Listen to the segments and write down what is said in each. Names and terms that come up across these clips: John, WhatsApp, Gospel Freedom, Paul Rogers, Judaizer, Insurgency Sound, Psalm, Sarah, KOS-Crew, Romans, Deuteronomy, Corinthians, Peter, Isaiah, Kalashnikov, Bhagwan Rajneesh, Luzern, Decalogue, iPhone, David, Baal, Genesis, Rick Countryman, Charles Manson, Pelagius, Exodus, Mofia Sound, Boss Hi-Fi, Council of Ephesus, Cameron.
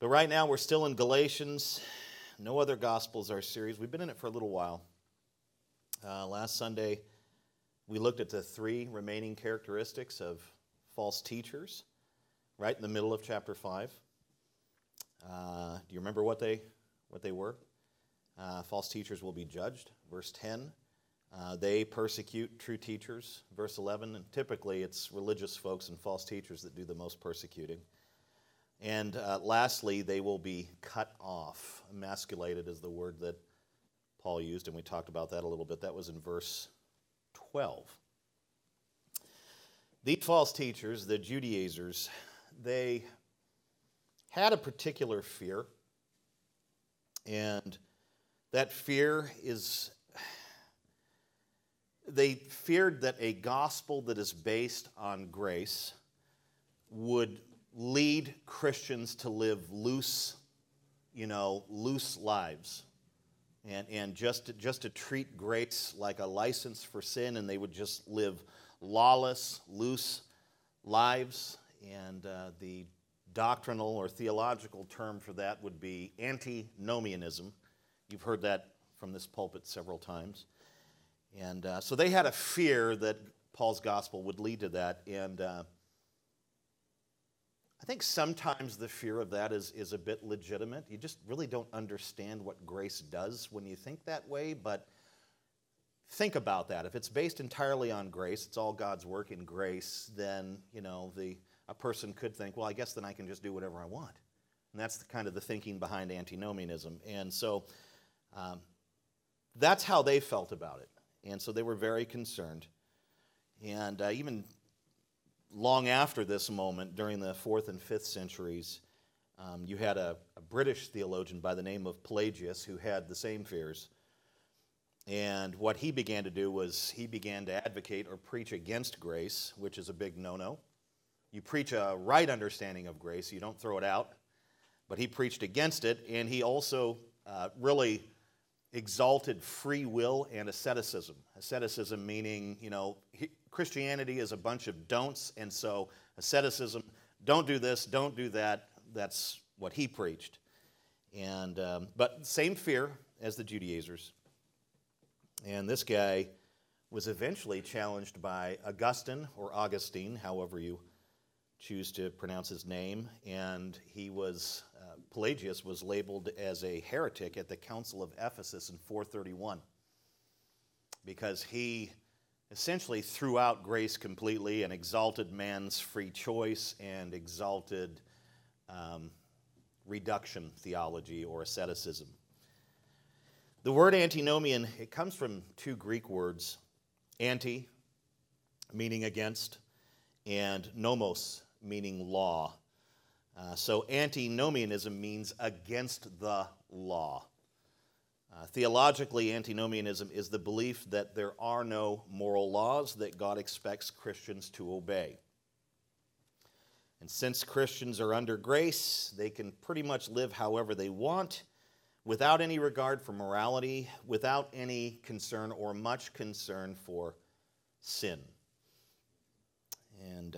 But right now we're still in Galatians. No other Gospels, our series. We've been in it for a little while. Last Sunday we looked at the three remaining characteristics of false teachers, right in the middle of chapter 5. Do you remember what they were? False teachers will be judged, verse 10. They persecute true teachers, verse 11. And typically it's religious folks and false teachers that do the most persecuting. And lastly, they will be cut off. Emasculated is the word that Paul used, and we talked about that a little bit. That was in verse 12. These false teachers, the Judaizers, they had a particular fear, and that fear is, they feared that a gospel that is based on grace would lead Christians to live loose lives, and just to treat grace like a license for sin, and they would just live lawless, loose lives, and the doctrinal or theological term for that would be antinomianism. You've heard that from this pulpit several times. And so they had a fear that Paul's gospel would lead to that. And I think sometimes the fear of that is a bit legitimate. You just really don't understand what grace does when you think that way. But think about that. If it's based entirely on grace, it's all God's work in grace, then, a person could think, well, I guess then I can just do whatever I want. And that's the kind of the thinking behind antinomianism. And so that's how they felt about it. And so they were very concerned. And even long after this moment, during the 4th and 5th centuries, you had a British theologian by the name of Pelagius who had the same fears. And what he began to do was he began to advocate or preach against grace, which is a big no-no. You preach a right understanding of grace, you don't throw it out. But he preached against it, and he also really exalted free will and asceticism. Asceticism meaning, Christianity is a bunch of don'ts, and so asceticism, don't do this, don't do that. That's what he preached. And but same fear as the Judaizers. And this guy was eventually challenged by Augustine, or Augustine, however you choose to pronounce his name, and he was, Pelagius was labeled as a heretic at the Council of Ephesus in 431 because he essentially threw out grace completely and exalted man's free choice and exalted reduction theology or asceticism. The word antinomian, it comes from two Greek words, anti, meaning against, and nomos, meaning law. So antinomianism means against the law. Theologically, antinomianism is the belief that there are no moral laws that God expects Christians to obey. And since Christians are under grace, they can pretty much live however they want, without any regard for morality, without any concern or much concern for sin. And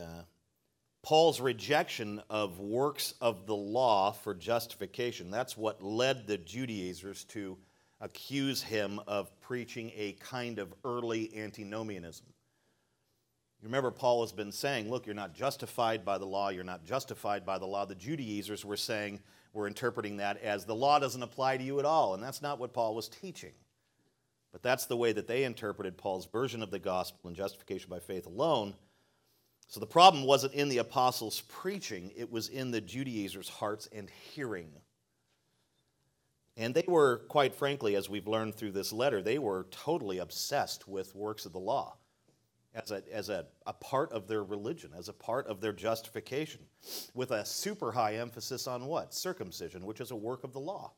Paul's rejection of works of the law for justification, that's what led the Judaizers to accuse him of preaching a kind of early antinomianism. You remember Paul has been saying, look, you're not justified by the law, you're not justified by the law. The Judaizers were saying, we're interpreting that as the law doesn't apply to you at all, and that's not what Paul was teaching. But that's the way that they interpreted Paul's version of the gospel and justification by faith alone. So the problem wasn't in the apostles' preaching, it was in the Judaizers' hearts and hearing. And they were, quite frankly, as we've learned through this letter, they were totally obsessed with works of the law as a part of their religion, as a part of their justification, with a super high emphasis on what? Circumcision, which is a work of the law.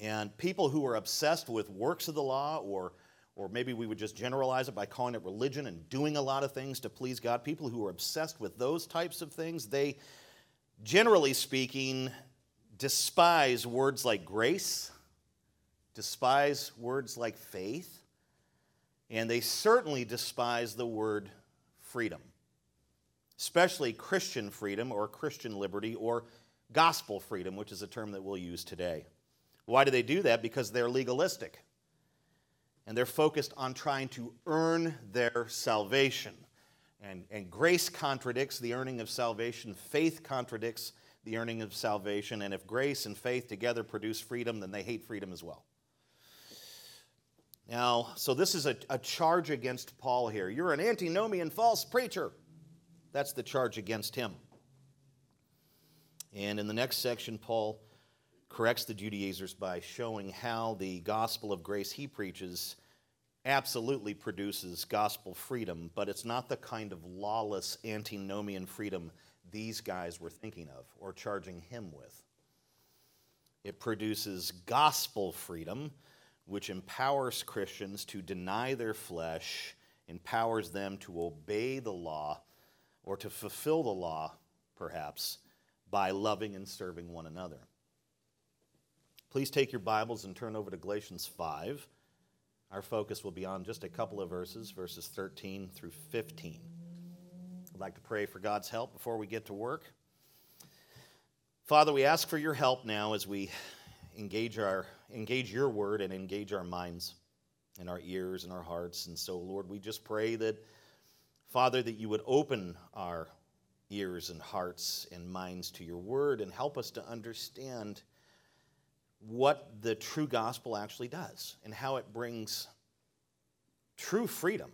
And people who are obsessed with works of the law, or maybe we would just generalize it by calling it religion and doing a lot of things to please God. People who are obsessed with those types of things, they, generally speaking, despise words like grace, despise words like faith, and they certainly despise the word freedom, especially Christian freedom or Christian liberty or gospel freedom, which is a term that we'll use today. Why do they do that? Because they're legalistic. And they're focused on trying to earn their salvation. And grace contradicts the earning of salvation. Faith contradicts the earning of salvation. And if grace and faith together produce freedom, then they hate freedom as well. Now, so this is a charge against Paul here. You're an antinomian false preacher. That's the charge against him. And in the next section, Paul corrects the Judaizers by showing how the gospel of grace he preaches absolutely produces gospel freedom, but it's not the kind of lawless antinomian freedom these guys were thinking of or charging him with. It produces gospel freedom, which empowers Christians to deny their flesh, empowers them to obey the law, or to fulfill the law, perhaps, by loving and serving one another. Please take your Bibles and turn over to Galatians 5. Our focus will be on just a couple of verses, verses 13 through 15. I'd like to pray for God's help before we get to work. Father, we ask for your help now as we engage your word and engage our minds and our ears and our hearts. And so, Lord, we just pray that, Father, that you would open our ears and hearts and minds to your word and help us to understand what the true gospel actually does and how it brings true freedom,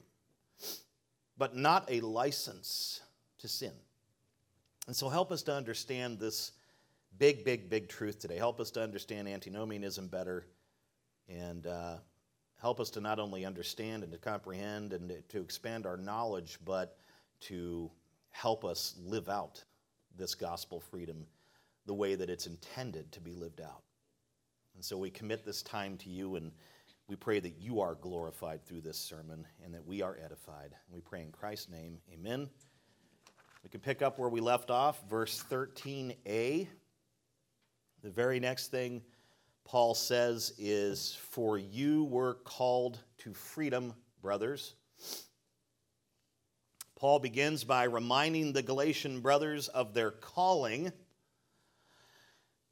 but not a license to sin. And so help us to understand this big, big, big truth today. Help us to understand antinomianism better, and help us to not only understand and to comprehend and to expand our knowledge, but to help us live out this gospel freedom the way that it's intended to be lived out. And so we commit this time to you, and we pray that you are glorified through this sermon and that we are edified. We pray in Christ's name, amen. We can pick up where we left off, verse 13a. The very next thing Paul says is, "For you were called to freedom, brothers." Paul begins by reminding the Galatian brothers of their calling.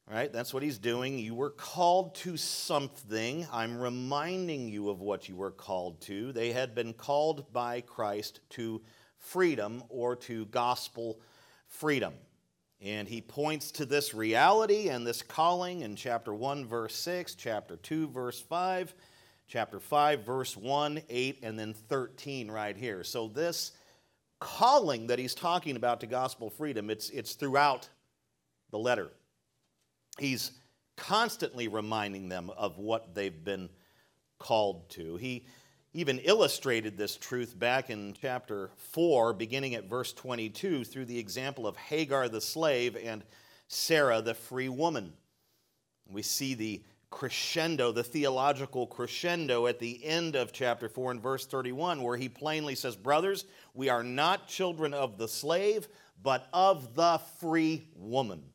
All right, that's what he's doing. You were called to something. I'm reminding you of what you were called to. They had been called by Christ to freedom, or to gospel freedom. And he points to this reality and this calling in chapter 1, verse 6, chapter 2, verse 5, chapter 5, verse 1, 8, and then 13 right here. So this calling that he's talking about to gospel freedom, it's throughout the letter. He's constantly reminding them of what they've been called to. He even illustrated this truth back in chapter 4, beginning at verse 22, through the example of Hagar the slave and Sarah the free woman. We see the crescendo, the theological crescendo at the end of chapter 4 and verse 31, where he plainly says, "Brothers, we are not children of the slave, but of the free woman."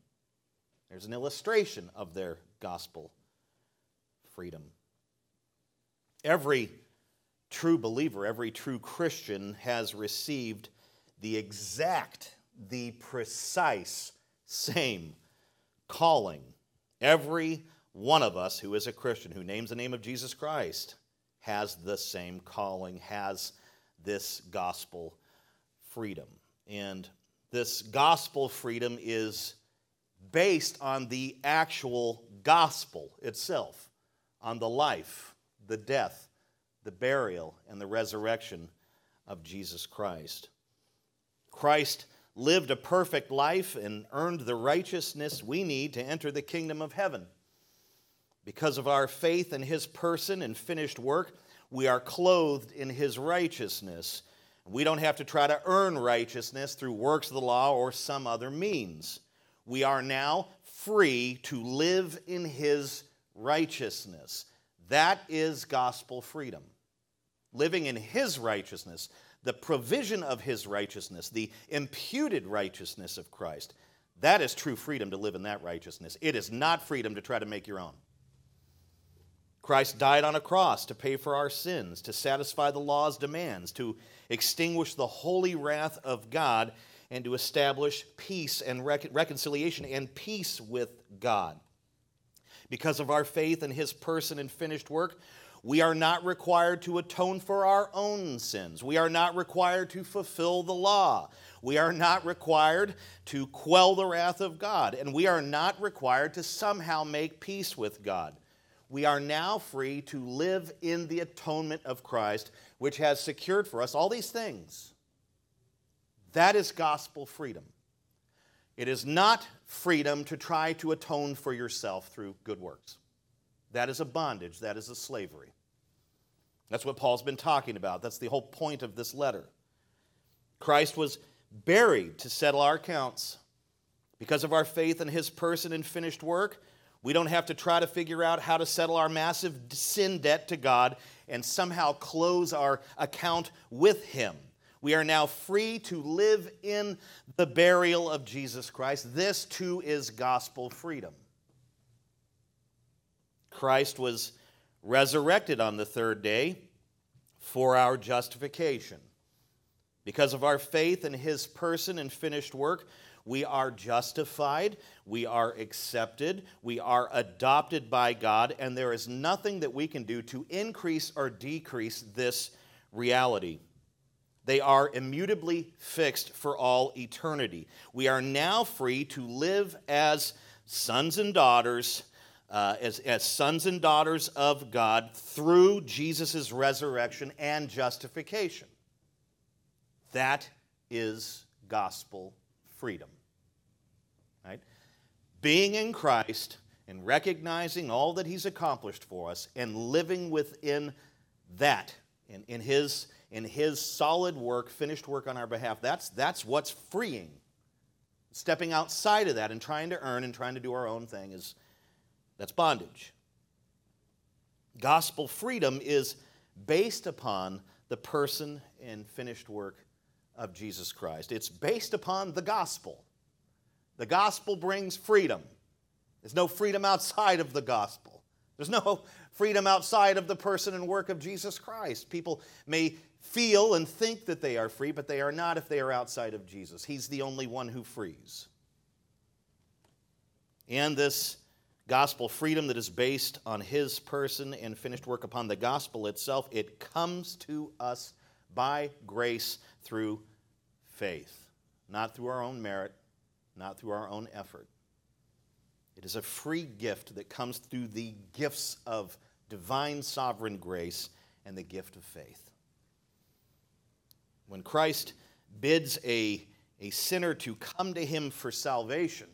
There's an illustration of their gospel freedom. Every true believer, every true Christian has received the precise same calling. Every one of us who is a Christian, who names the name of Jesus Christ, has the same calling, has this gospel freedom. And this gospel freedom is based on the actual gospel itself, on the life, the death, the burial, and the resurrection of Jesus Christ. Christ lived a perfect life and earned the righteousness we need to enter the kingdom of heaven. Because of our faith in his person and finished work, we are clothed in his righteousness. We don't have to try to earn righteousness through works of the law or some other means. We are now free to live in his righteousness. That is gospel freedom. Living in his righteousness, the provision of his righteousness, the imputed righteousness of Christ, that is true freedom, to live in that righteousness. It is not freedom to try to make your own. Christ died on a cross to pay for our sins, to satisfy the law's demands, to extinguish the holy wrath of God, and to establish peace and reconciliation and peace with God. Because of our faith in his person and finished work, we are not required to atone for our own sins. We are not required to fulfill the law. We are not required to quell the wrath of God. And we are not required to somehow make peace with God. We are now free to live in the atonement of Christ, which has secured for us all these things. That is gospel freedom. It is not freedom to try to atone for yourself through good works. That is a bondage. That is a slavery. That's what Paul's been talking about. That's the whole point of this letter. Christ was buried to settle our accounts. Because of our faith in his person and finished work, we don't have to try to figure out how to settle our massive sin debt to God and somehow close our account with him. We are now free to live in the burial of Jesus Christ. This, too, is gospel freedom. Christ was resurrected on the third day for our justification. Because of our faith in his person and finished work, we are justified, we are accepted, we are adopted by God, and there is nothing that we can do to increase or decrease this reality. They are immutably fixed for all eternity. We are now free to live as sons and daughters as sons and daughters of God through Jesus' resurrection and justification. That is gospel freedom. Right? Being in Christ and recognizing all that he's accomplished for us and living within that, in his solid work, finished work on our behalf, that's what's freeing. Stepping outside of that and trying to earn and trying to do our own thing is that's bondage. Gospel freedom is based upon the person and finished work of Jesus Christ. It's based upon the gospel. The gospel brings freedom. There's no freedom outside of the gospel. There's no freedom outside of the person and work of Jesus Christ. People may feel and think that they are free, but they are not if they are outside of Jesus. He's the only one who frees. And this gospel freedom that is based on his person and finished work upon the gospel itself, it comes to us by grace through faith, not through our own merit, not through our own effort. It is a free gift that comes through the gifts of divine sovereign grace and the gift of faith. When Christ bids a sinner to come to him for salvation,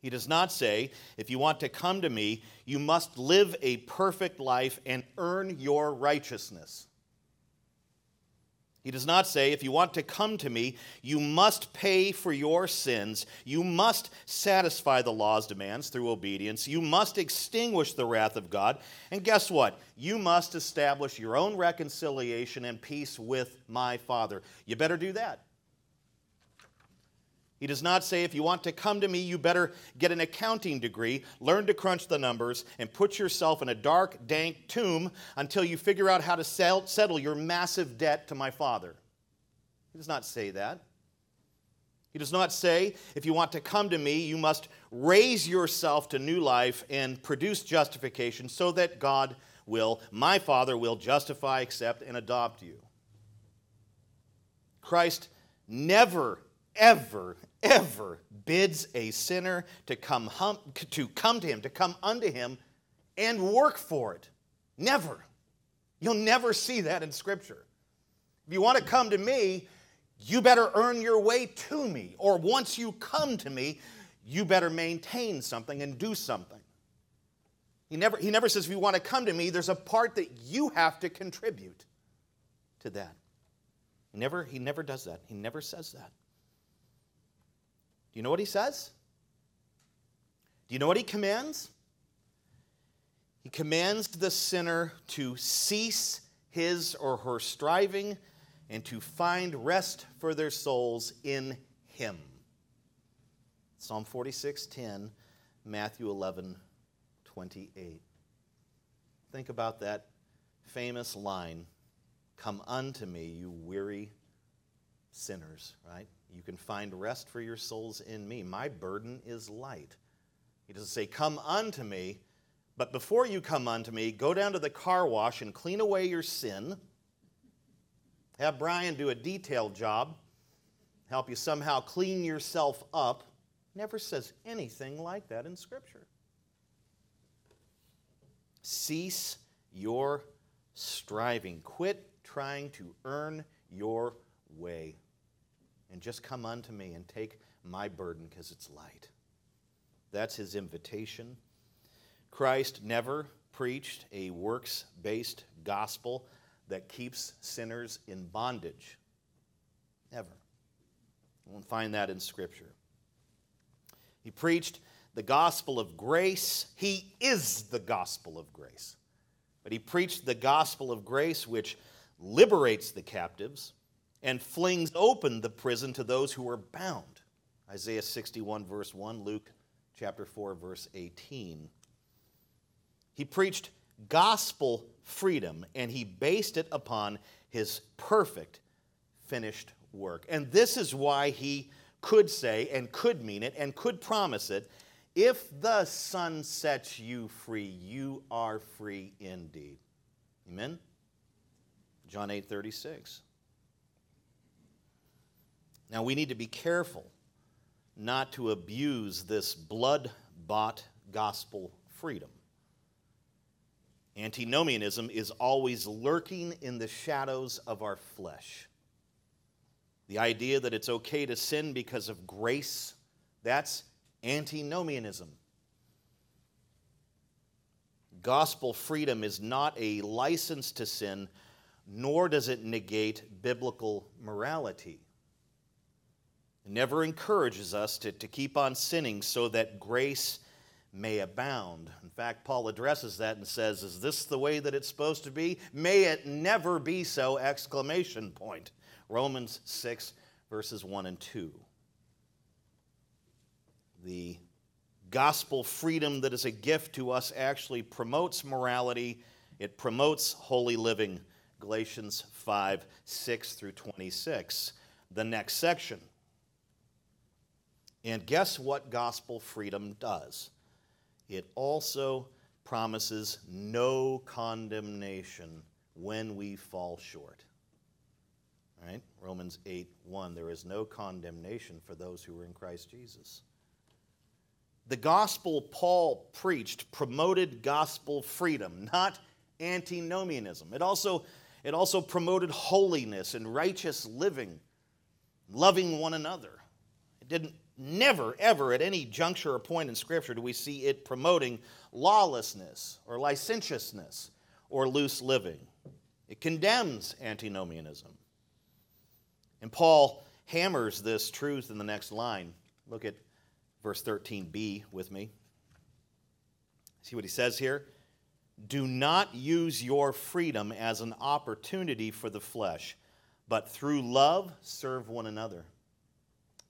he does not say, if you want to come to me, you must live a perfect life and earn your righteousness. He does not say, if you want to come to me, you must pay for your sins. You must satisfy the law's demands through obedience. You must extinguish the wrath of God. And guess what? You must establish your own reconciliation and peace with my Father. You better do that. He does not say, if you want to come to me, you better get an accounting degree, learn to crunch the numbers, and put yourself in a dark, dank tomb until you figure out how to settle your massive debt to my Father. He does not say that. He does not say, if you want to come to me, you must raise yourself to new life and produce justification so that God will, my Father will justify, accept, and adopt you. Christ never ever bids a sinner to come unto him and work for it. Never. You'll never see that in Scripture. If you want to come to me, you better earn your way to me. Or once you come to me, you better maintain something and do something. He never says, if you want to come to me, there's a part that you have to contribute to that. He never does that. He never says that. Do you know what he says? Do you know what he commands? He commands the sinner to cease his or her striving and to find rest for their souls in him. Psalm 46:10, Matthew 11:28. Think about that famous line, "Come unto me, you weary sinners," right? You can find rest for your souls in me. My burden is light. He doesn't say, come unto me, but before you come unto me, go down to the car wash and clean away your sin. Have Brian do a detailed job, help you somehow clean yourself up. Never says anything like that in Scripture. Cease your striving. Quit trying to earn your way. And just come unto me and take my burden because it's light. That's his invitation. Christ never preached a works-based gospel that keeps sinners in bondage. Never. You won't find that in Scripture. He preached the gospel of grace. He is the gospel of grace. But he preached the gospel of grace which liberates the captives and flings open the prison to those who are bound. Isaiah 61, verse 1, Luke chapter 4, verse 18. He preached gospel freedom, and he based it upon his perfect finished work. And this is why he could say and could mean it and could promise it, if the Son sets you free, you are free indeed. Amen? John 8:36. Now, we need to be careful not to abuse this blood-bought gospel freedom. Antinomianism is always lurking in the shadows of our flesh. The idea that it's okay to sin because of grace, that's antinomianism. Gospel freedom is not a license to sin, nor does it negate biblical morality. It never encourages us to keep on sinning so that grace may abound. In fact, Paul addresses that and says, is this the way that it's supposed to be? May it never be so, exclamation point. Romans 6, verses 1 and 2. The gospel freedom that is a gift to us actually promotes morality. It promotes holy living. Galatians 5, 6 through 26. The next section. And guess what gospel freedom does? It also promises no condemnation when we fall short. All right? Romans 8, 1, there is no condemnation for those who are in Christ Jesus. The gospel Paul preached promoted gospel freedom, not antinomianism. It also promoted holiness and righteous living, loving one another. It didn't. Never, ever, at any juncture or point in Scripture do we see it promoting lawlessness or licentiousness or loose living. It condemns antinomianism. And Paul hammers this truth in the next line. Look at verse 13b with me. See what he says here? Do not use your freedom as an opportunity for the flesh, but through love serve one another.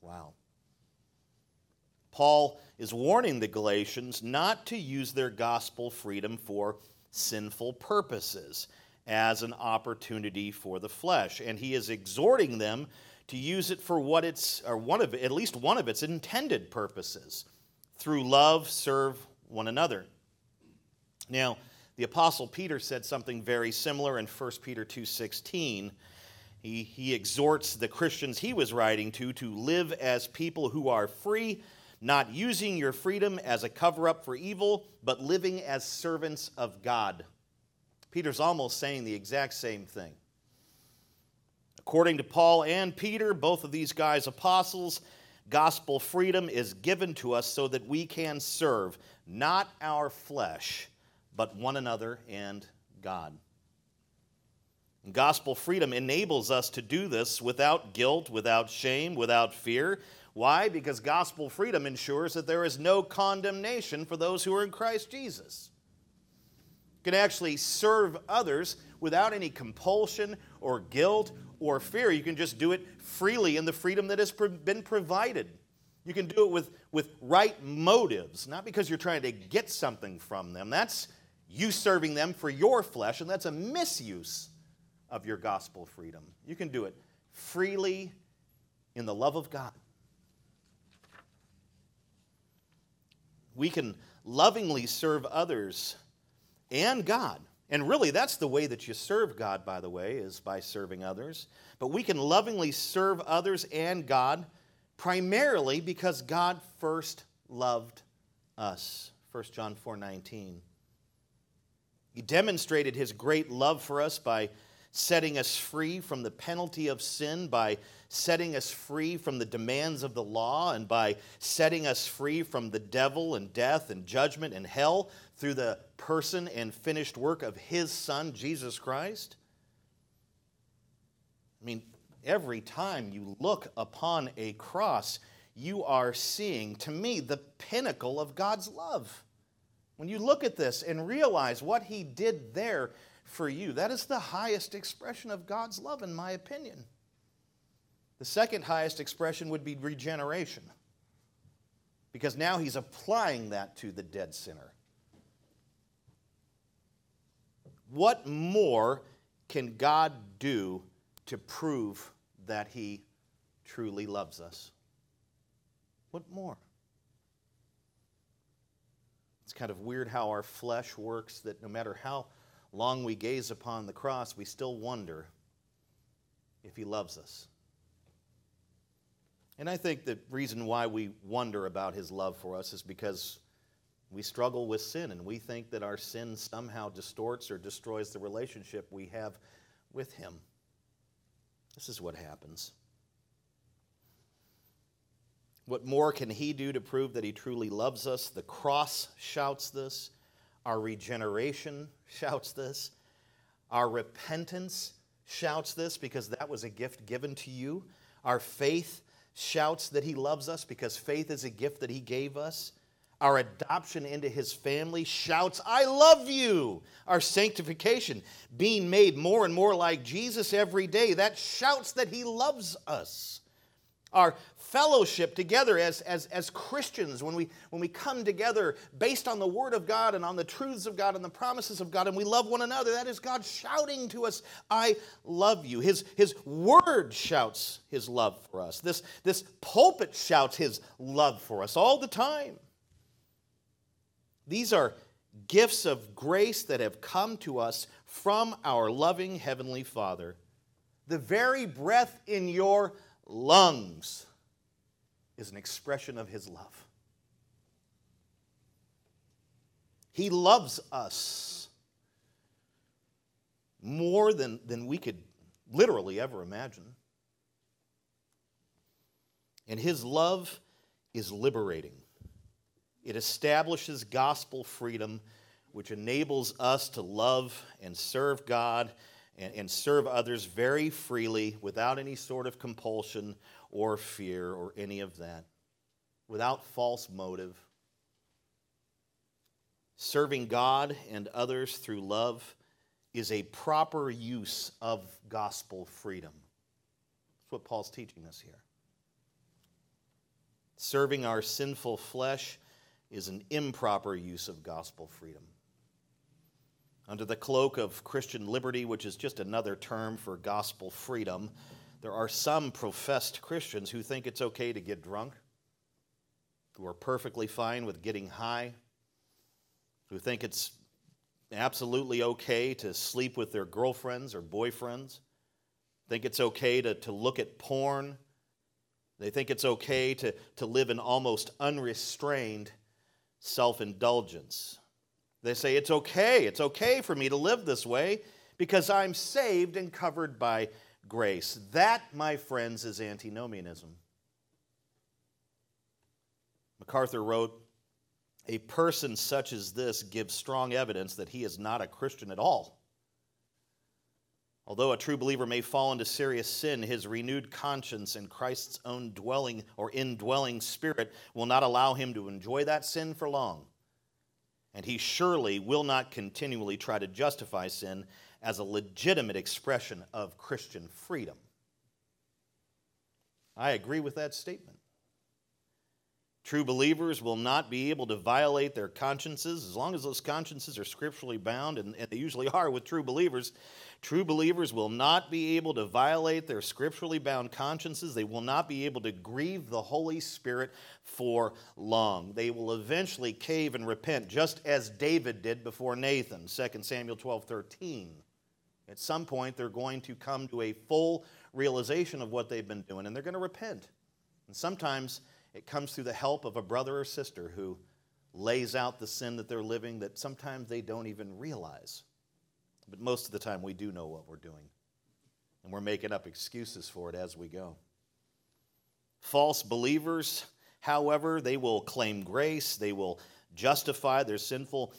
Wow. Paul is warning the Galatians not to use their gospel freedom for sinful purposes as an opportunity for the flesh, and he is exhorting them to use it for what it's, or one of, at least one of its intended purposes. Through love, serve one another. Now, the Apostle Peter said something very similar in 1 Peter 2:16. He exhorts the Christians he was writing to live as people who are free, not using your freedom as a cover-up for evil, but living as servants of God. Peter's almost saying the exact same thing. According to Paul and Peter, both of these guys apostles, gospel freedom is given to us so that we can serve not our flesh, but one another and God. And gospel freedom enables us to do this without guilt, without shame, without fear. Why? Because gospel freedom ensures that there is no condemnation for those who are in Christ Jesus. You can actually serve others without any compulsion or guilt or fear. You can just do it freely in the freedom that has been provided. You can do it with right motives, not because you're trying to get something from them. That's you serving them for your flesh, and that's a misuse of your gospel freedom. You can do it freely in the love of God. We can lovingly serve others and God. And really, that's the way that you serve God, by the way, is by serving others. But we can lovingly serve others and God primarily because God first loved us. 1 John 4:19. He demonstrated his great love for us by setting us free from the penalty of sin, by setting us free from the demands of the law, and by setting us free from the devil and death and judgment and hell through the person and finished work of his Son, Jesus Christ. I mean, every time you look upon a cross, you are seeing, to me, the pinnacle of God's love. When you look at this and realize what he did there for you, that is the highest expression of God's love, in my opinion. The second highest expression would be regeneration, because now he's applying that to the dead sinner. What more can God do to prove that he truly loves us? What more? It's kind of weird how our flesh works, that no matter how long we gaze upon the cross, we still wonder if he loves us. And I think the reason why we wonder about his love for us is because we struggle with sin, and we think that our sin somehow distorts or destroys the relationship we have with him. This is what happens. What more can he do to prove that he truly loves us? The cross shouts this. Our regeneration shouts this. Our repentance shouts this, because that was a gift given to you. Our faith shouts that he loves us, because faith is a gift that he gave us. Our adoption into his family shouts, I love you. Our sanctification, being made more and more like Jesus every day, that shouts that he loves us. Our fellowship together as Christians, when we come together based on the Word of God and on the truths of God and the promises of God, and we love one another, that is God shouting to us, I love you. His Word shouts his love for us. This pulpit shouts his love for us all the time. These are gifts of grace that have come to us from our loving Heavenly Father. The very breath in your lungs is an expression of his love. He loves us more than we could literally ever imagine. And his love is liberating. It establishes gospel freedom, which enables us to love and serve God and serve others very freely, without any sort of compulsion or fear or any of that, without false motive. Serving God and others through love is a proper use of gospel freedom. That's what Paul's teaching us here. Serving our sinful flesh is an improper use of gospel freedom. Under the cloak of Christian liberty, which is just another term for gospel freedom, there are some professed Christians who think it's okay to get drunk, who are perfectly fine with getting high, who think it's absolutely okay to sleep with their girlfriends or boyfriends, think it's okay to look at porn. They think it's okay to live in almost unrestrained self-indulgence. They say, it's okay for me to live this way because I'm saved and covered by grace. That, my friends, is antinomianism. MacArthur wrote, a person such as this gives strong evidence that he is not a Christian at all. Although a true believer may fall into serious sin, his renewed conscience and Christ's own dwelling or indwelling spirit will not allow him to enjoy that sin for long. And he surely will not continually try to justify sin as a legitimate expression of Christian freedom. I agree with that statement. True believers will not be able to violate their consciences as long as those consciences are scripturally bound, and they usually are with true believers. True believers will not be able to violate their scripturally bound consciences. They will not be able to grieve the Holy Spirit for long. They will eventually cave and repent, just as David did before Nathan, 2 Samuel 12:13. At some point, they're going to come to a full realization of what they've been doing, and they're going to repent. And sometimes it comes through the help of a brother or sister who lays out the sin that they're living that sometimes they don't even realize. But most of the time, we do know what we're doing, and we're making up excuses for it as we go. False believers, however, they will claim grace. They will justify their sinful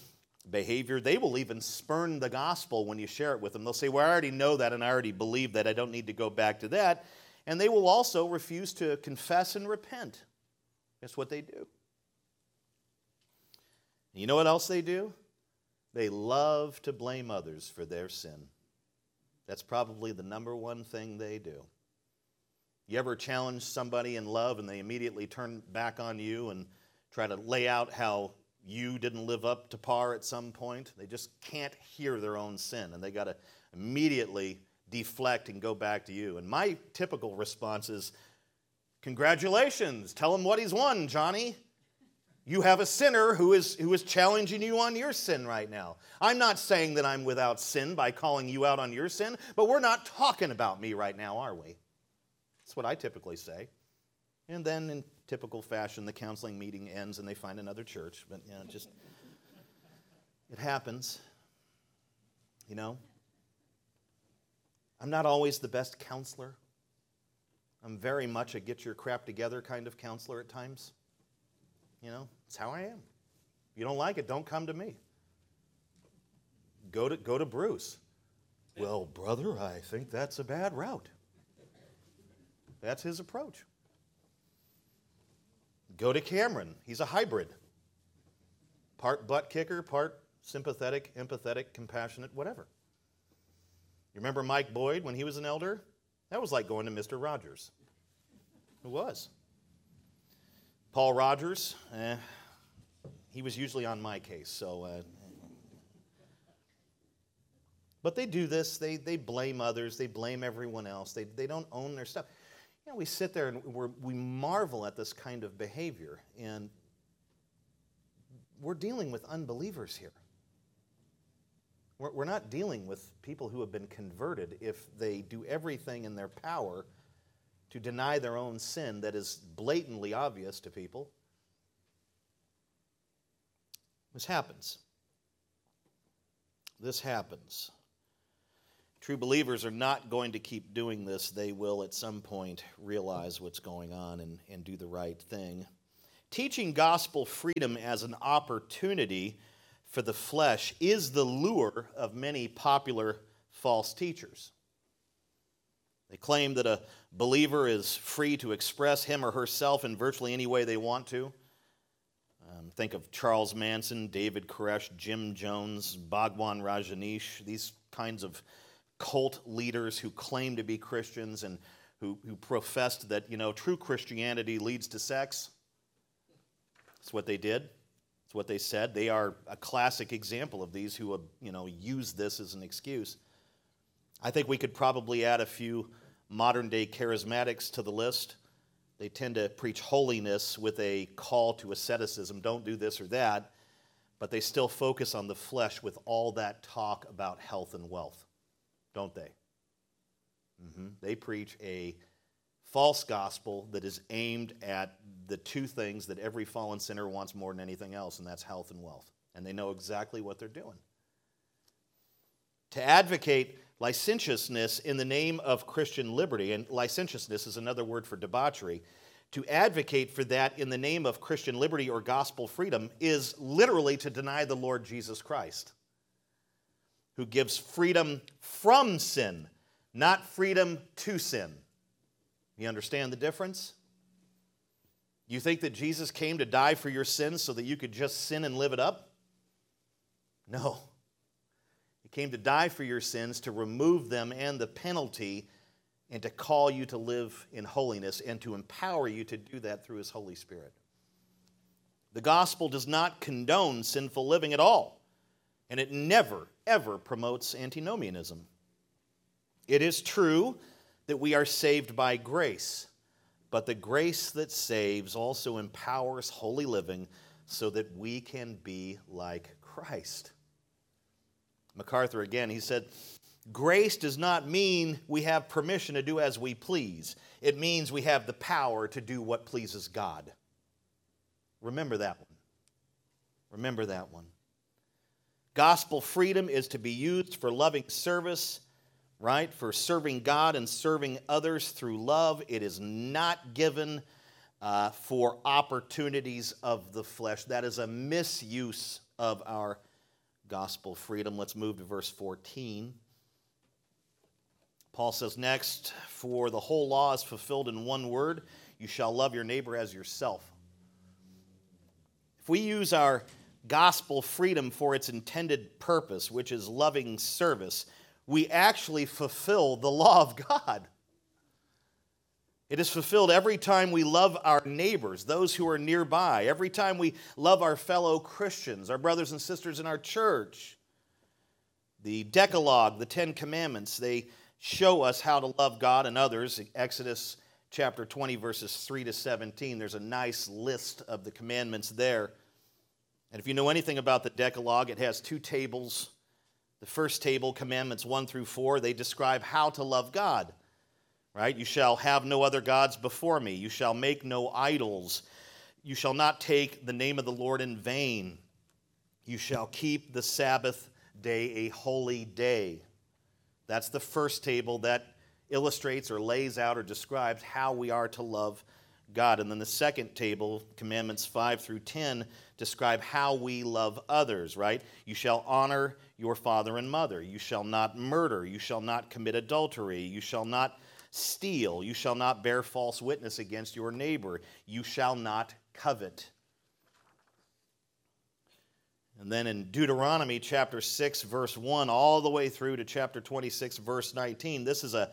behavior. They will even spurn the gospel when you share it with them. They'll say, well, I already know that, and I already believe that. I don't need to go back to that. And they will also refuse to confess and repent. That's what they do. And you know what else they do? They love to blame others for their sin. That's probably the number one thing they do. You ever challenge somebody in love and they immediately turn back on you and try to lay out how you didn't live up to par at some point? They just can't hear their own sin, and they got to immediately deflect and go back to you. And my typical response is, congratulations, tell him what he's won, Johnny. You have a sinner who is challenging you on your sin right now. I'm not saying that I'm without sin by calling you out on your sin, but we're not talking about me right now, are we? That's what I typically say. And then in typical fashion, the counseling meeting ends and they find another church. But, you know, just, it happens, you know. I'm not always the best counselor. I'm very much a get your crap together kind of counselor at times. You know, it's how I am. If you don't like it, don't come to me. Go to Bruce. Well, brother, I think that's a bad route. That's his approach. Go to Cameron. He's a hybrid. Part butt kicker, part sympathetic, empathetic, compassionate, whatever. You remember Mike Boyd when he was an elder? That was like going to Mr. Rogers. It was. Paul Rogers, he was usually on my case. But they do this. They blame others. They blame everyone else. They don't own their stuff. You know, we sit there and we marvel at this kind of behavior. And we're dealing with unbelievers here. We're not dealing with people who have been converted if they do everything in their power to deny their own sin that is blatantly obvious to people. This happens. True believers are not going to keep doing this. They will at some point realize what's going on and do the right thing. Teaching gospel freedom as an opportunity for the flesh is the lure of many popular false teachers. They claim that a believer is free to express him or herself in virtually any way they want to. Think of Charles Manson, David Koresh, Jim Jones, Bhagwan Rajneesh, these kinds of cult leaders who claim to be Christians and who professed that, you know, true Christianity leads to sex. That's what they did. That's what they said. They are a classic example of these who, you know, use this as an excuse. I think we could probably add a few modern-day charismatics to the list. They tend to preach holiness with a call to asceticism. Don't do this or that. But they still focus on the flesh with all that talk about health and wealth, don't they? Mm-hmm. They preach a false gospel that is aimed at the two things that every fallen sinner wants more than anything else, and that's health and wealth. And they know exactly what they're doing. To advocate licentiousness in the name of Christian liberty, and licentiousness is another word for debauchery, to advocate for that in the name of Christian liberty or gospel freedom is literally to deny the Lord Jesus Christ, who gives freedom from sin, not freedom to sin. You understand the difference? You think that Jesus came to die for your sins so that you could just sin and live it up? No. Came to die for your sins, to remove them and the penalty, and to call you to live in holiness and to empower you to do that through His Holy Spirit. The gospel does not condone sinful living at all, and it never, ever promotes antinomianism. It is true that we are saved by grace, but the grace that saves also empowers holy living so that we can be like Christ. MacArthur again, he said, grace does not mean we have permission to do as we please. It means we have the power to do what pleases God. Remember that one. Remember that one. Gospel freedom is to be used for loving service, right? For serving God and serving others through love. It is not given for opportunities of the flesh. That is a misuse of our gospel freedom. Let's move to verse 14. Paul says next, for the whole law is fulfilled in one word, you shall love your neighbor as yourself. If we use our gospel freedom for its intended purpose, which is loving service, we actually fulfill the law of God. It is fulfilled every time we love our neighbors, those who are nearby, every time we love our fellow Christians, our brothers and sisters in our church. The Decalogue, the Ten Commandments, they show us how to love God and others. Exodus chapter 20, verses 3 to 17, there's a nice list of the commandments there. And if you know anything about the Decalogue, it has two tables. The first table, commandments 1 through 4, they describe how to love God, right? You shall have no other gods before me. You shall make no idols. You shall not take the name of the Lord in vain. You shall keep the Sabbath day a holy day. That's the first table that illustrates or lays out or describes how we are to love God. And then the second table, commandments 5 through 10, describe how we love others, right? You shall honor your father and mother. You shall not murder. You shall not commit adultery. You shall not steal. You shall not bear false witness against your neighbor. You shall not covet. And then in Deuteronomy chapter 6, verse 1, all the way through to chapter 26, verse 19, this is a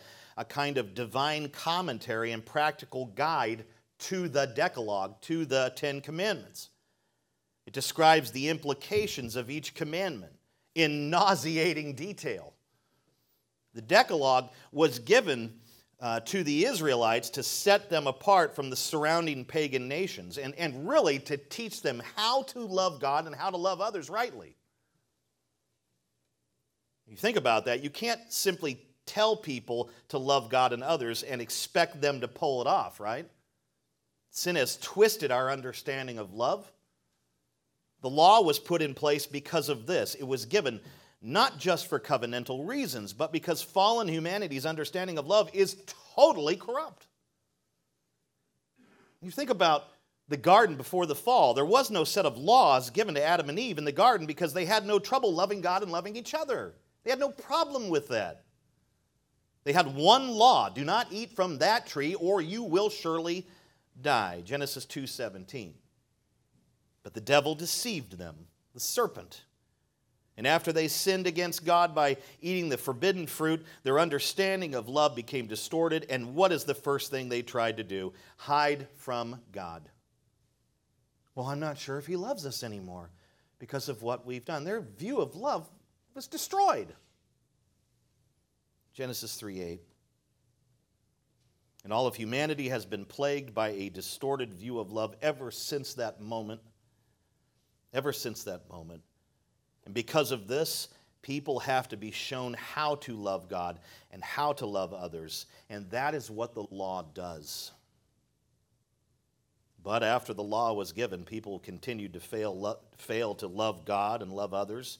kind of divine commentary and practical guide to the Decalogue, to the Ten Commandments. It describes the implications of each commandment in nauseating detail. The Decalogue was given to the Israelites to set them apart from the surrounding pagan nations and really to teach them how to love God and how to love others rightly. You think about that, you can't simply tell people to love God and others and expect them to pull it off, right? Sin has twisted our understanding of love. The law was put in place because of this. It was given not just for covenantal reasons, but because fallen humanity's understanding of love is totally corrupt. You think about the garden before the fall. There was no set of laws given to Adam and Eve in the garden because they had no trouble loving God and loving each other. They had no problem with that. They had one law, do not eat from that tree or you will surely die, Genesis 2:17. But the devil deceived them, the serpent. And after they sinned against God by eating the forbidden fruit, their understanding of love became distorted. And what is the first thing they tried to do? Hide from God. Well, I'm not sure if he loves us anymore because of what we've done. Their view of love was destroyed. Genesis 3:8. And all of humanity has been plagued by a distorted view of love ever since that moment. Ever since that moment. And because of this, people have to be shown how to love God and how to love others. And that is what the law does. But after the law was given, people continued to fail to love God and love others.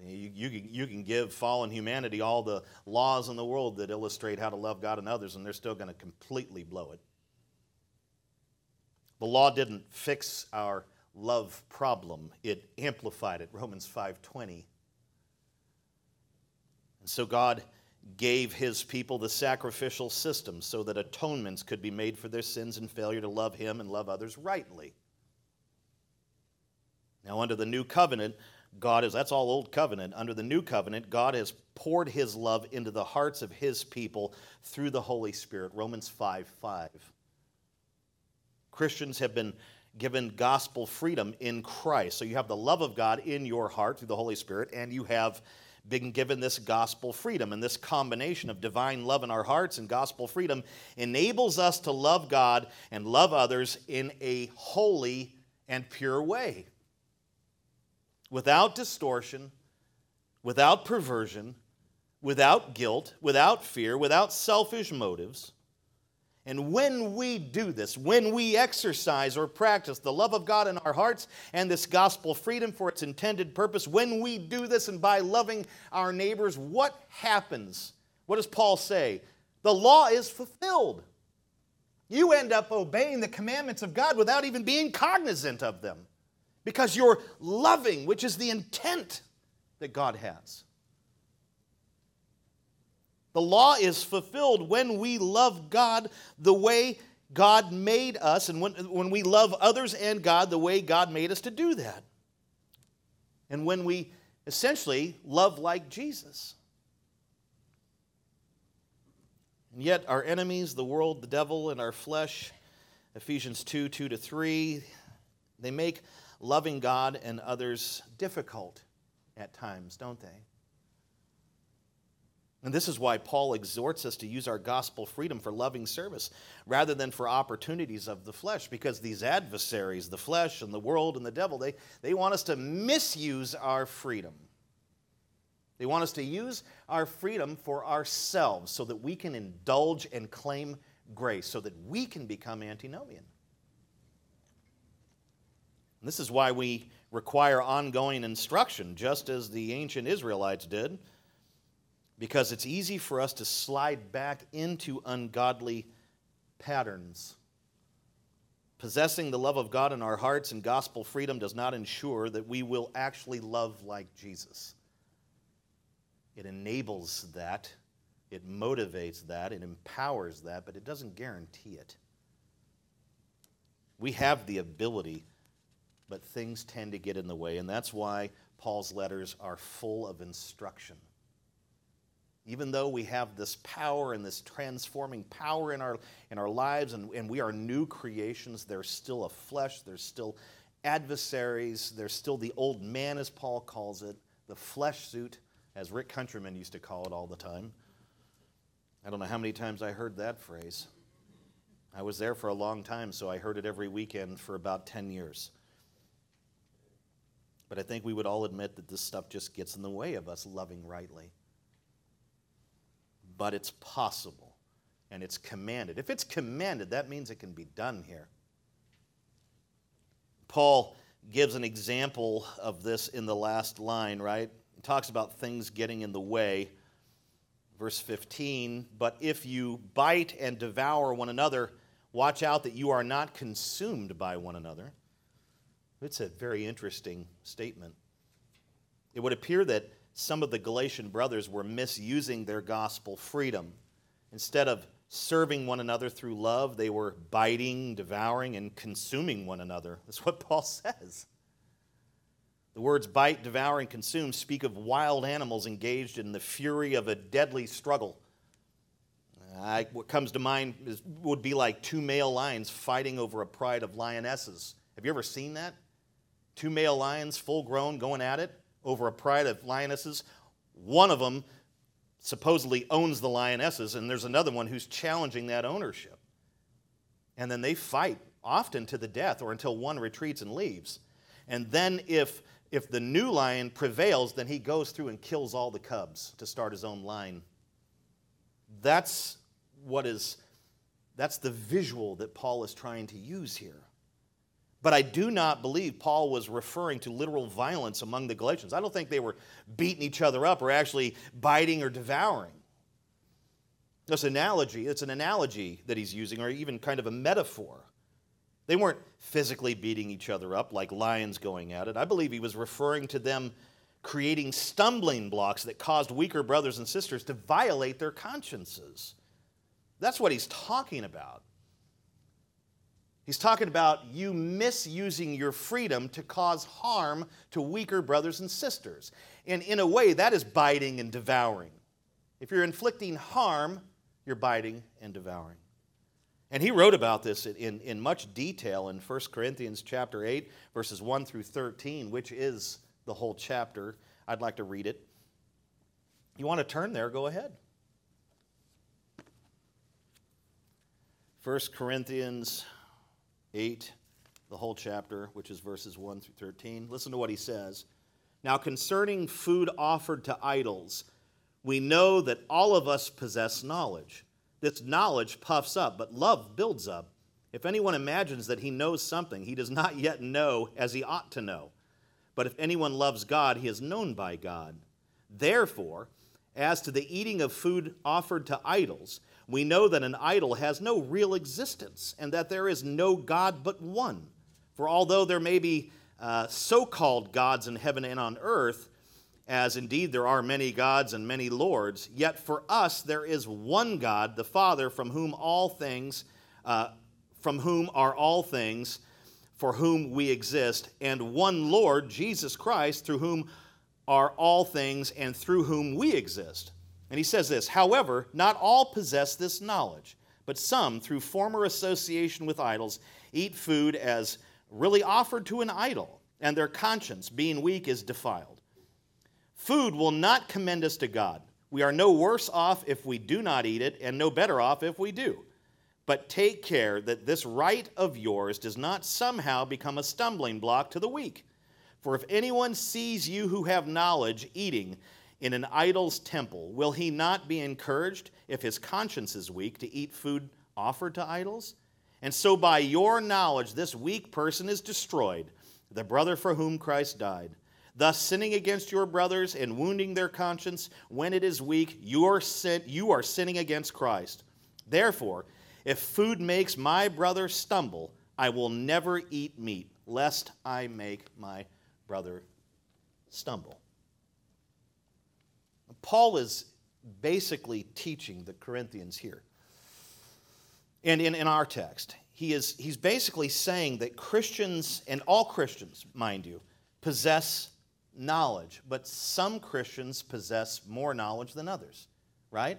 You can give fallen humanity all the laws in the world that illustrate how to love God and others, and they're still going to completely blow it. The law didn't fix our love problem. It amplified it, Romans 5:20. And so God gave his people the sacrificial system so that atonements could be made for their sins and failure to love him and love others rightly. Now under the new covenant, that's all old covenant. Under the new covenant, God has poured his love into the hearts of his people through the Holy Spirit, Romans 5:5. Christians have been given gospel freedom in Christ. So you have the love of God in your heart through the Holy Spirit, and you have been given this gospel freedom. And this combination of divine love in our hearts and gospel freedom enables us to love God and love others in a holy and pure way, without distortion, without perversion, without guilt, without fear, without selfish motives. And when we do this, when we exercise or practice the love of God in our hearts and this gospel freedom for its intended purpose, when we do this and by loving our neighbors, what happens? What does Paul say? The law is fulfilled. You end up obeying the commandments of God without even being cognizant of them, because you're loving, which is the intent that God has. The law is fulfilled when we love God the way God made us, and when we love others and God the way God made us to do that. And when we essentially love like Jesus. And yet our enemies, the world, the devil, and our flesh, Ephesians 2:2-3, they make loving God and others difficult at times, don't they? And this is why Paul exhorts us to use our gospel freedom for loving service rather than for opportunities of the flesh, because these adversaries, the flesh and the world and the devil, they want us to misuse our freedom. They want us to use our freedom for ourselves so that we can indulge and claim grace, so that we can become antinomian. And this is why we require ongoing instruction, just as the ancient Israelites did, because it's easy for us to slide back into ungodly patterns. Possessing the love of God in our hearts and gospel freedom does not ensure that we will actually love like Jesus. It enables that, it motivates that, it empowers that, but it doesn't guarantee it. We have the ability, but things tend to get in the way, and that's why Paul's letters are full of instruction. Even though we have this power and this transforming power in our lives, and we are new creations, there's still a flesh, there's still adversaries, there's still the old man, as Paul calls it, the flesh suit, as Rick Countryman used to call it all the time. I don't know how many times I heard that phrase. I was there for a long time, so I heard it every weekend for about 10 years. But I think we would all admit that this stuff just gets in the way of us loving rightly. But it's possible, and it's commanded. If it's commanded, that means it can be done here. Paul gives an example of this in the last line, right? He talks about things getting in the way. Verse 15, but if you bite and devour one another, watch out that you are not consumed by one another. It's a very interesting statement. It would appear that some of the Galatian brothers were misusing their gospel freedom. Instead of serving one another through love, they were biting, devouring, and consuming one another. That's what Paul says. The words bite, devour, and consume speak of wild animals engaged in the fury of a deadly struggle. What comes to mind would be like two male lions fighting over a pride of lionesses. Have you ever seen that? Two male lions, full grown, going at it over a pride of lionesses. One of them supposedly owns the lionesses, and there's another one who's challenging that ownership. And then they fight, often to the death, or until one retreats and leaves. And then if the new lion prevails, then he goes through and kills all the cubs to start his own line. That's the visual that Paul is trying to use here. But I do not believe Paul was referring to literal violence among the Galatians. I don't think they were beating each other up or actually biting or devouring. It's an analogy that he's using, or even kind of a metaphor. They weren't physically beating each other up like lions going at it. I believe he was referring to them creating stumbling blocks that caused weaker brothers and sisters to violate their consciences. That's what he's talking about. He's talking about you misusing your freedom to cause harm to weaker brothers and sisters. And in a way, that is biting and devouring. If you're inflicting harm, you're biting and devouring. And he wrote about this in much detail in 1 Corinthians chapter 8, verses 1 through 13, which is the whole chapter. I'd like to read it. You want to turn there, go ahead. 1 Corinthians 8, the whole chapter, which is verses 1 through 13. Listen to what he says. Now concerning food offered to idols, we know that all of us possess knowledge. This knowledge puffs up, but love builds up. If anyone imagines that he knows something, he does not yet know as he ought to know. But if anyone loves God, he is known by God. Therefore, as to the eating of food offered to idols, we know that an idol has no real existence and that there is no God but one. For although there may be so-called gods in heaven and on earth, as indeed there are many gods and many lords, yet for us there is one God, the Father, from whom are all things, for whom we exist, and one Lord, Jesus Christ, through whom are all things and through whom we exist. And he says this, however, not all possess this knowledge, but some, through former association with idols, eat food as really offered to an idol, and their conscience, being weak, is defiled. Food will not commend us to God. We are no worse off if we do not eat it, and no better off if we do. But take care that this right of yours does not somehow become a stumbling block to the weak. For if anyone sees you who have knowledge eating in an idol's temple, will he not be encouraged, if his conscience is weak, to eat food offered to idols? And so by your knowledge this weak person is destroyed, the brother for whom Christ died. Thus, sinning against your brothers and wounding their conscience, when it is weak, you are sinning against Christ. Therefore, if food makes my brother stumble, I will never eat meat, lest I make my brother stumble. Paul is basically teaching the Corinthians here. And in our text, he's basically saying that Christians, and all Christians, mind you, possess knowledge, but some Christians possess more knowledge than others, right?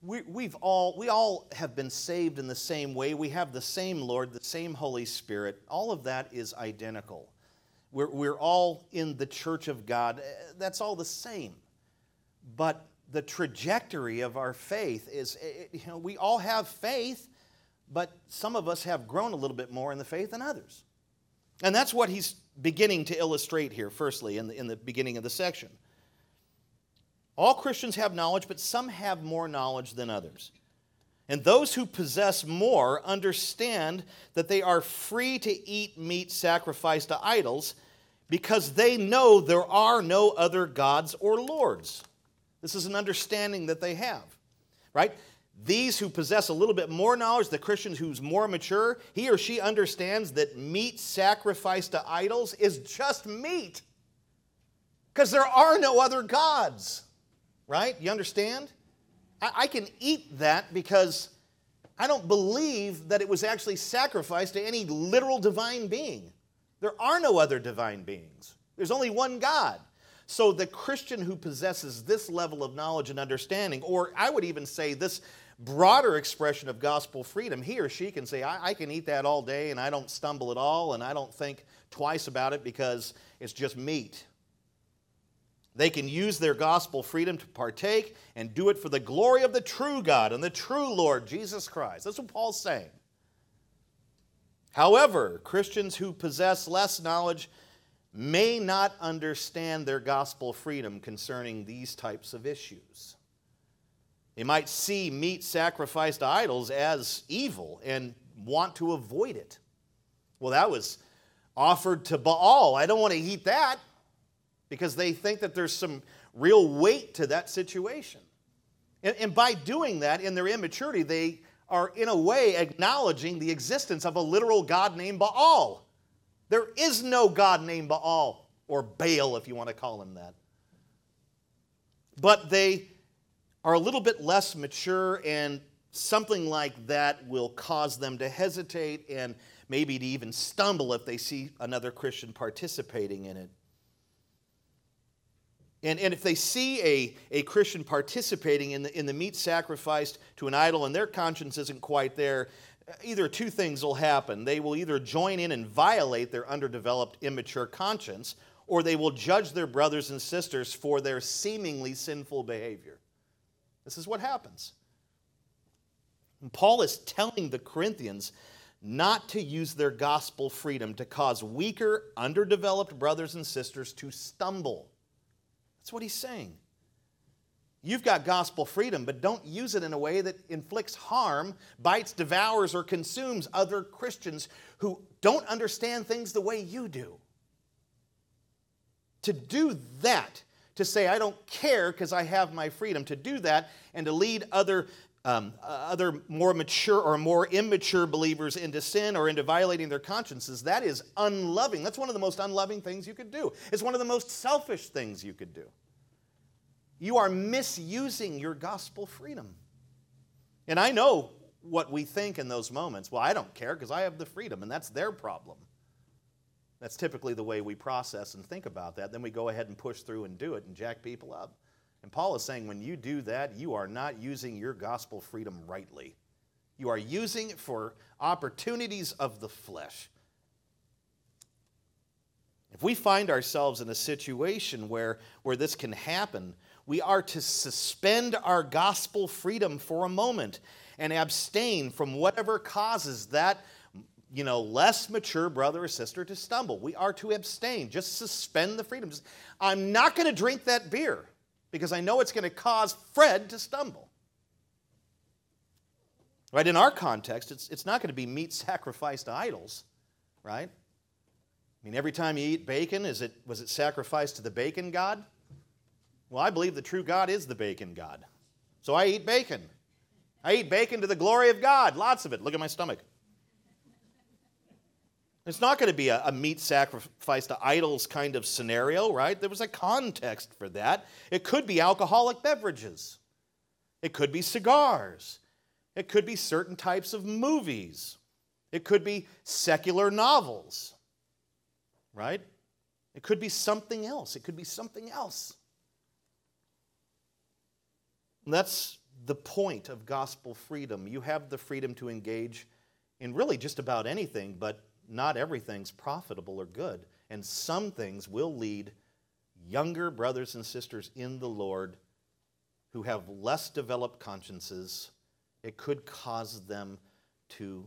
We all have been saved in the same way. We have the same Lord, the same Holy Spirit. All of that is identical. We're all in the church of God. That's all the same. But the trajectory of our faith is, we all have faith, but some of us have grown a little bit more in the faith than others. And that's what he's beginning to illustrate here, firstly, in the beginning of the section. All Christians have knowledge, but some have more knowledge than others. And those who possess more understand that they are free to eat meat sacrificed to idols because they know there are no other gods or lords. This is an understanding that they have, right? These who possess a little bit more knowledge, the Christian who's more mature, he or she understands that meat sacrificed to idols is just meat because there are no other gods, right? You understand? I can eat that because I don't believe that it was actually sacrificed to any literal divine being. There are no other divine beings. There's only one God. So the Christian who possesses this level of knowledge and understanding, or I would even say this broader expression of gospel freedom, he or she can say, I can eat that all day and I don't stumble at all and I don't think twice about it because it's just meat. They can use their gospel freedom to partake and do it for the glory of the true God and the true Lord, Jesus Christ. That's what Paul's saying. However, Christians who possess less knowledge may not understand their gospel freedom concerning these types of issues. They might see meat sacrificed to idols as evil and want to avoid it. Well, that was offered to Baal. I don't want to eat that, because they think that there's some real weight to that situation. And by doing that, in their immaturity, they are in a way acknowledging the existence of a literal God named Baal. There is no God named Baal, or Baal if you want to call him that. But they are a little bit less mature, and something like that will cause them to hesitate and maybe to even stumble if they see another Christian participating in it. And if they see a Christian participating in the meat sacrificed to an idol and their conscience isn't quite there, either two things will happen. They will either join in and violate their underdeveloped, immature conscience, or they will judge their brothers and sisters for their seemingly sinful behavior. This is what happens. And Paul is telling the Corinthians not to use their gospel freedom to cause weaker, underdeveloped brothers and sisters to stumble. That's what he's saying. You've got gospel freedom, but don't use it in a way that inflicts harm, bites, devours, or consumes other Christians who don't understand things the way you do. To do that, to say, I don't care because I have my freedom, to do that and to lead other more mature or more immature believers into sin or into violating their consciences, that is unloving. That's one of the most unloving things you could do. It's one of the most selfish things you could do. You are misusing your gospel freedom. And I know what we think in those moments. Well, I don't care because I have the freedom, and that's their problem. That's typically the way we process and think about that. Then we go ahead and push through and do it and jack people up. And Paul is saying when you do that, you are not using your gospel freedom rightly. You are using it for opportunities of the flesh. If we find ourselves in a situation where this can happen, we are to suspend our gospel freedom for a moment and abstain from whatever causes that less mature brother or sister to stumble. We are to abstain. Just suspend the freedom. Just, I'm not going to drink that beer, because I know it's going to cause Fred to stumble. Right? In our context, it's not going to be meat sacrificed to idols, right? I mean, every time you eat bacon, was it sacrificed to the bacon god? Well, I believe the true God is the bacon God. So I eat bacon. I eat bacon to the glory of God. Lots of it. Look at my stomach. It's not going to be a meat sacrifice to idols kind of scenario, right? There was a context for that. It could be alcoholic beverages. It could be cigars. It could be certain types of movies. It could be secular novels, right? It could be something else. It could be something else. And that's the point of gospel freedom. You have the freedom to engage in really just about anything, but not everything's profitable or good, and some things will lead younger brothers and sisters in the Lord who have less developed consciences. It could cause them to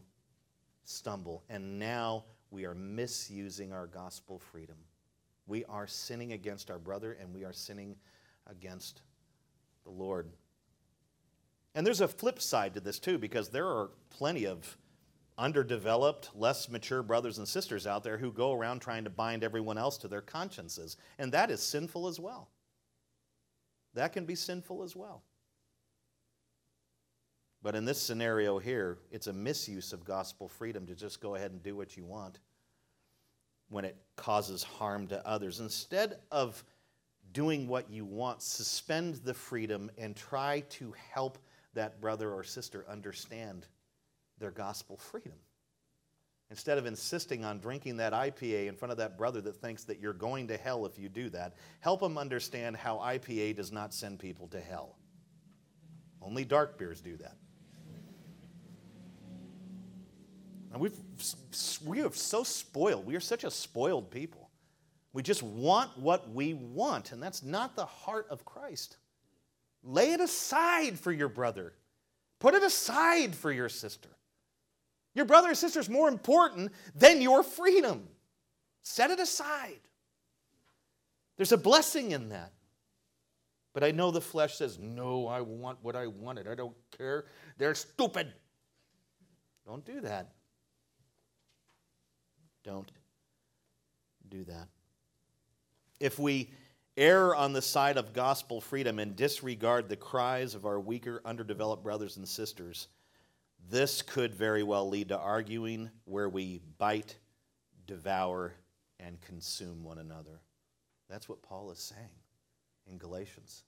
stumble, and now we are misusing our gospel freedom. We are sinning against our brother, and we are sinning against the Lord. And there's a flip side to this too, because there are plenty of underdeveloped, less mature brothers and sisters out there who go around trying to bind everyone else to their consciences. And that is sinful as well. That can be sinful as well. But in this scenario here, it's a misuse of gospel freedom to just go ahead and do what you want when it causes harm to others. Instead of doing what you want, suspend the freedom and try to help that brother or sister understand their gospel freedom. Instead of insisting on drinking that IPA in front of that brother that thinks that you're going to hell if you do that, help him understand how IPA does not send people to hell. Only dark beers do that. And we are so spoiled. We are such a spoiled people. We just want what we want, and that's not the heart of Christ. Lay it aside for your brother. Put it aside for your sister. Your brother or sister is more important than your freedom. Set it aside. There's a blessing in that. But I know the flesh says, no, I want what I wanted. I don't care. They're stupid. Don't do that. Don't do that. If we err on the side of gospel freedom and disregard the cries of our weaker, underdeveloped brothers and sisters, this could very well lead to arguing where we bite, devour, and consume one another. That's what Paul is saying in Galatians.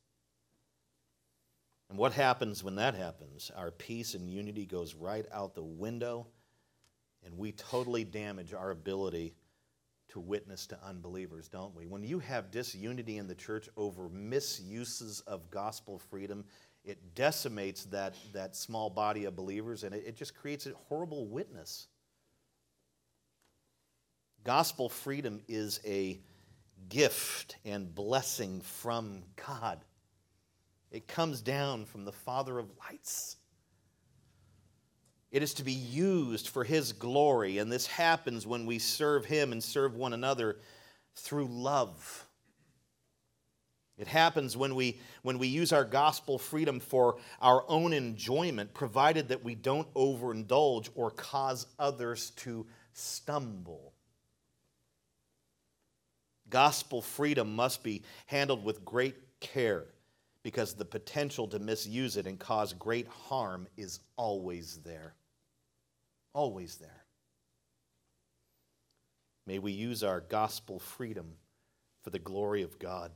And what happens when that happens? Our peace and unity goes right out the window, and we totally damage our ability to witness to unbelievers, don't we? When you have disunity in the church over misuses of gospel freedom, it decimates that small body of believers, and it just creates a horrible witness. Gospel freedom is a gift and blessing from God. It comes down from the Father of lights. It is to be used for His glory, and this happens when we serve Him and serve one another through love. It happens when we use our gospel freedom for our own enjoyment, provided that we don't overindulge or cause others to stumble. Gospel freedom must be handled with great care, because the potential to misuse it and cause great harm is always there. Always there. May we use our gospel freedom for the glory of God,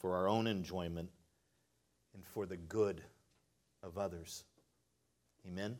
for our own enjoyment, and for the good of others. Amen?